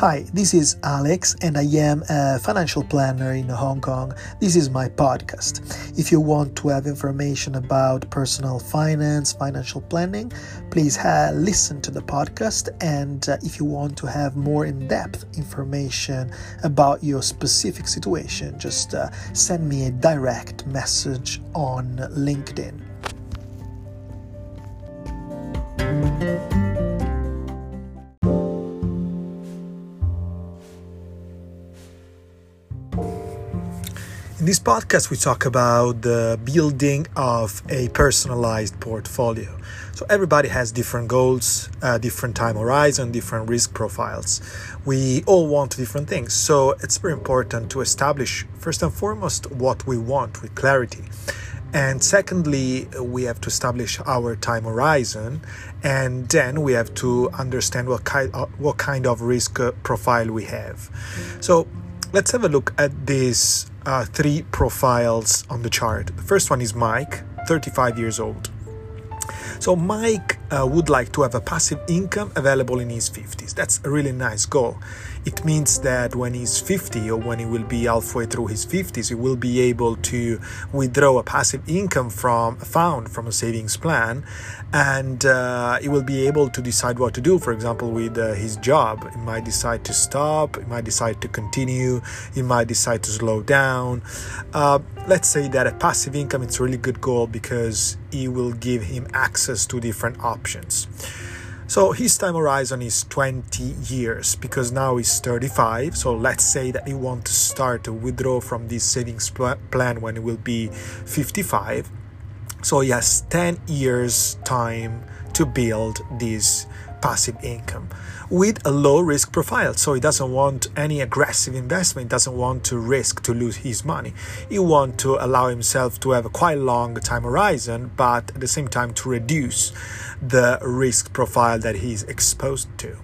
Hi, this is Alex and I am a financial planner in Hong Kong. This is my podcast. If you want to have information about personal finance, financial planning, please listen to the podcast. And if you want to have more in-depth information about your specific situation, just send me a direct message on LinkedIn. In this podcast, we talk about the building of a personalized portfolio. So everybody has different goals, different time horizon, different risk profiles. We all want different things. So it's very important to establish, first and foremost, what we want with clarity. And secondly, we have to establish our time horizon, and then we have to understand what kind of risk profile we have. So let's have a look at these three profiles on the chart. The first one is Mike, 35 years old. So Mike would like to have a passive income available in his 50s. That's a really nice goal. It means that when he's 50 or when he will be halfway through his 50s, he will be able to withdraw a passive income from a savings plan, and he will be able to decide what to do, for example, with his job. He might decide to stop, he might decide to continue, he might decide to slow down. Let's say that a passive income is a really good goal because it will give him access to different options. So his time horizon is 20 years because now he's 35. So let's say that he wants to start to withdraw from this savings plan when he will be 55. So he has 10 years time to build this passive income with a low risk profile. So he doesn't want any aggressive investment, doesn't want to risk to lose his money. He wants to allow himself to have a quite long time horizon, but at the same time to reduce the risk profile that he's exposed to.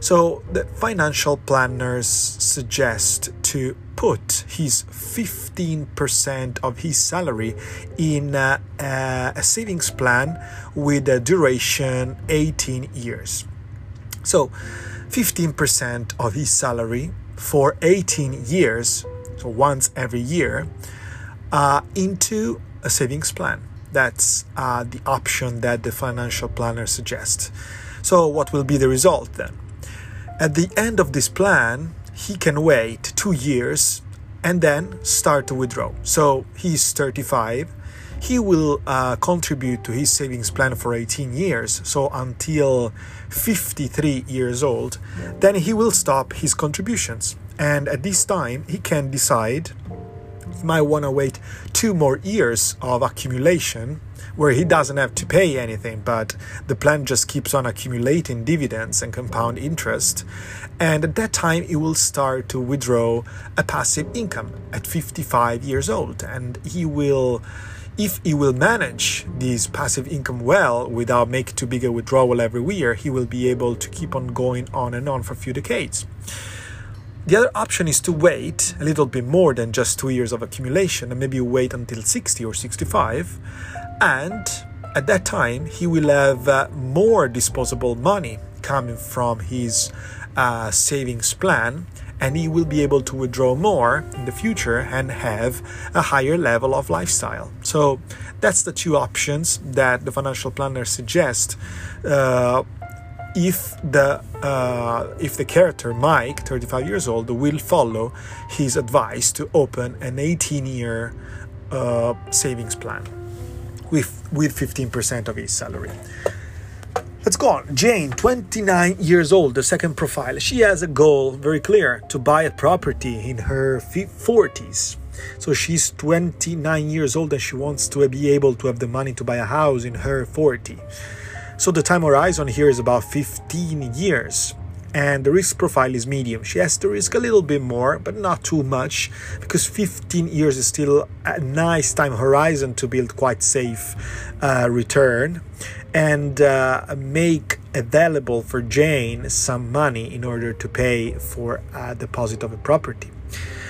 So the financial planners suggest to put his 15% of his salary in a savings plan with a duration 18 years. So 15% of his salary for 18 years, so once every year, into a savings plan. That's the option that the financial planner suggests. So what will be the result then? At the end of this plan, he can wait 2 years and then start to withdraw. So he's 35. He will contribute to his savings plan for 18 years, so until 53 years old. Then he will stop his contributions. And at this time, he can decide he might want to wait 2 more years of accumulation where he doesn't have to pay anything, but the plan just keeps on accumulating dividends and compound interest. And at that time, he will start to withdraw a passive income at 55 years old. And if he will manage this passive income well without making too big a withdrawal every year, he will be able to keep on going on and on for a few decades. The other option is to wait a little bit more than just 2 years of accumulation and maybe wait until 60 or 65. And at that time, he will have more disposable money coming from his savings plan, and he will be able to withdraw more in the future and have a higher level of lifestyle. So that's the two options that the financial planner suggests if the character Mike, 35 years old, will follow his advice to open an 18-year savings plan with 15% of his salary. Let's go on. Jane, 29 years old, the second profile. She has a goal, very clear, to buy a property in her 40s. So she's 29 years old and she wants to be able to have the money to buy a house in her 40s. So the time horizon here is about 15 years and the risk profile is medium. She has to risk a little bit more, but not too much, because 15 years is still a nice time horizon to build quite safe return and make available for Jane some money in order to pay for a deposit of a property.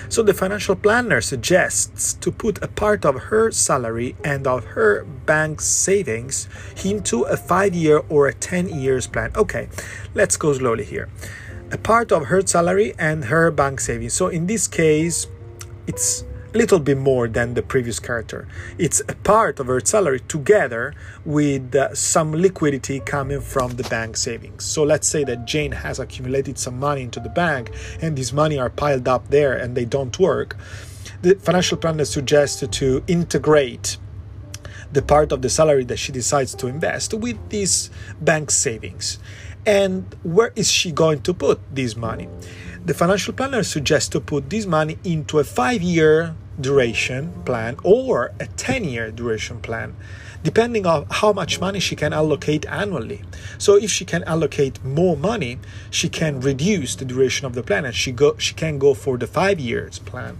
So the financial planner suggests to put a part of her salary and of her bank savings into a 5-year or a 10-year plan. Okay, let's go slowly here. a part of her salary and her bank savings. So in this case, it's a little bit more than the previous character. It's a part of her salary together with some liquidity coming from the bank savings. So let's say that Jane has accumulated some money into the bank and these money are piled up there and they don't work. The financial planner suggests to integrate the part of the salary that she decides to invest with these bank savings. And where is she going to put this money? The financial planner suggests to put this money into a 5-year duration plan or a 10-year duration plan, depending on how much money she can allocate annually. So if she can allocate more money, she can reduce the duration of the plan and she can go for the 5-year plan.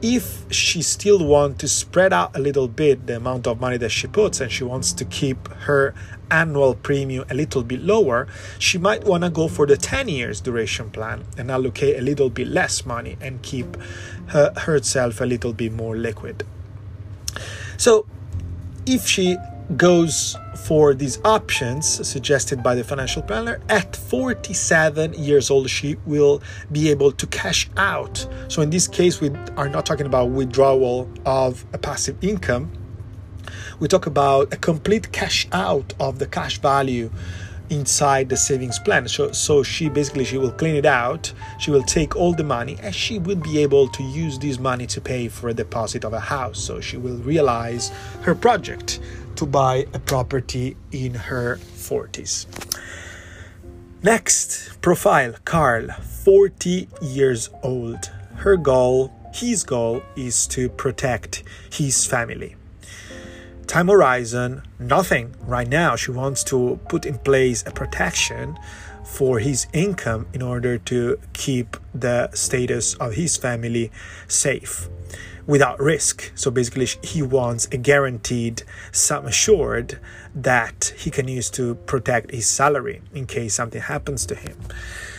If she still wants to spread out a little bit the amount of money that she puts and she wants to keep her annual premium a little bit lower, she might want to go for the 10 years duration plan and allocate a little bit less money and keep herself a little bit more liquid. So if she goes for these options suggested by the financial planner, at 47 years old she will be able to cash out. So in this case we are not talking about withdrawal of a passive income, we talk about a complete cash out of the cash value inside the savings plan. So she will clean it out, she will take all the money and she will be able to use this money to pay for a deposit of a house. So she will realize her project to buy a property in her 40s. Next profile, Carl, 40 years old. His goal is to protect his family. Time horizon, nothing right now. She wants to put in place a protection for his income in order to keep the status of his family safe without risk. So basically he wants a guaranteed sum assured that he can use to protect his salary in case something happens to him.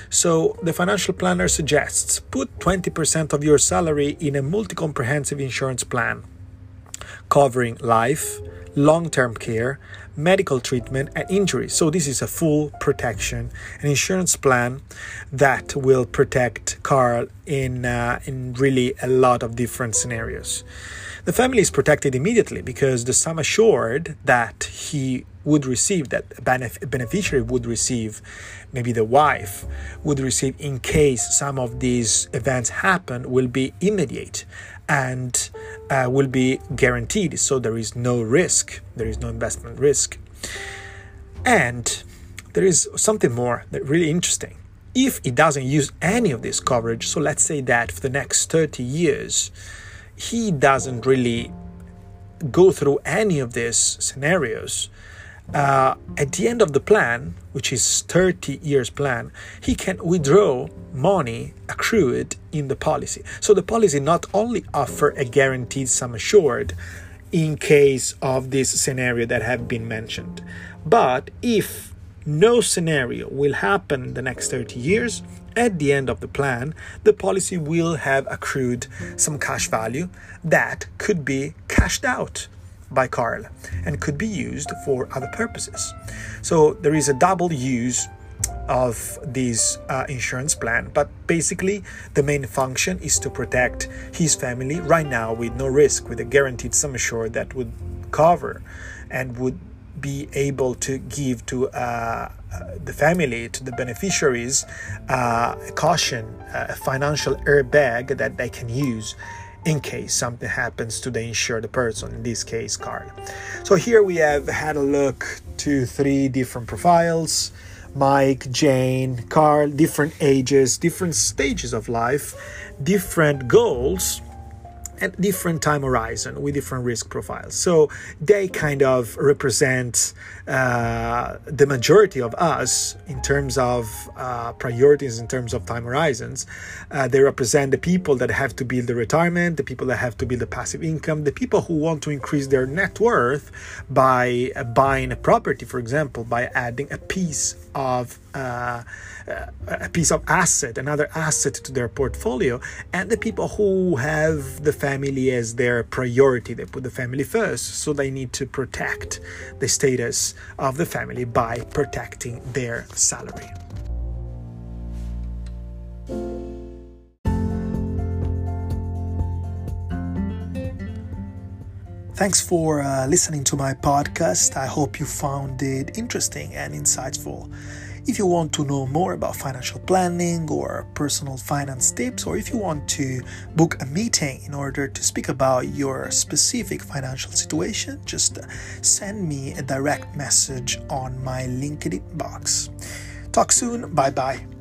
So the financial planner suggests put 20% of your salary in a multi-comprehensive insurance plan covering life, long-term care, medical treatment and injury. So this is a full protection, an insurance plan that will protect Carl in really a lot of different scenarios. The family is protected immediately because the sum assured that he would receive, that a beneficiary would receive, maybe the wife would receive in case some of these events happen, will be immediate and will be guaranteed. So there is no risk, there is no investment risk. And there is something more that really interesting. If he doesn't use any of this coverage, so let's say that for the next 30 years, he doesn't really go through any of these scenarios, at the end of the plan, which is 30 years plan, he can withdraw money accrued in the policy. So the policy not only offer a guaranteed sum assured in case of this scenario that have been mentioned, but if no scenario will happen in the next 30 years, at the end of the plan, the policy will have accrued some cash value that could be cashed out by Carl and could be used for other purposes. So there is a double use of this insurance plan, but basically the main function is to protect his family right now with no risk, with a guaranteed sum assured that would cover and would be able to give to the family, to the beneficiaries, a caution, a financial airbag that they can use in case something happens to the insured person, in this case, Carl. So here we have had a look to 3 different profiles, Mike, Jane, Carl, different ages, different stages of life, different goals, and different time horizon with different risk profiles. So they kind of represent the majority of us in terms of priorities, in terms of time horizons. They represent the people that have to build the retirement, the people that have to build the passive income, the people who want to increase their net worth by buying a property, for example, by adding a piece of asset, another asset to their portfolio, and the people who have the family as their priority. They put the family first, so they need to protect the status of the family by protecting their salary. Thanks for listening to my podcast. I hope you found it interesting and insightful. If you want to know more about financial planning or personal finance tips, or if you want to book a meeting in order to speak about your specific financial situation, just send me a direct message on my LinkedIn box. Talk soon. Bye bye.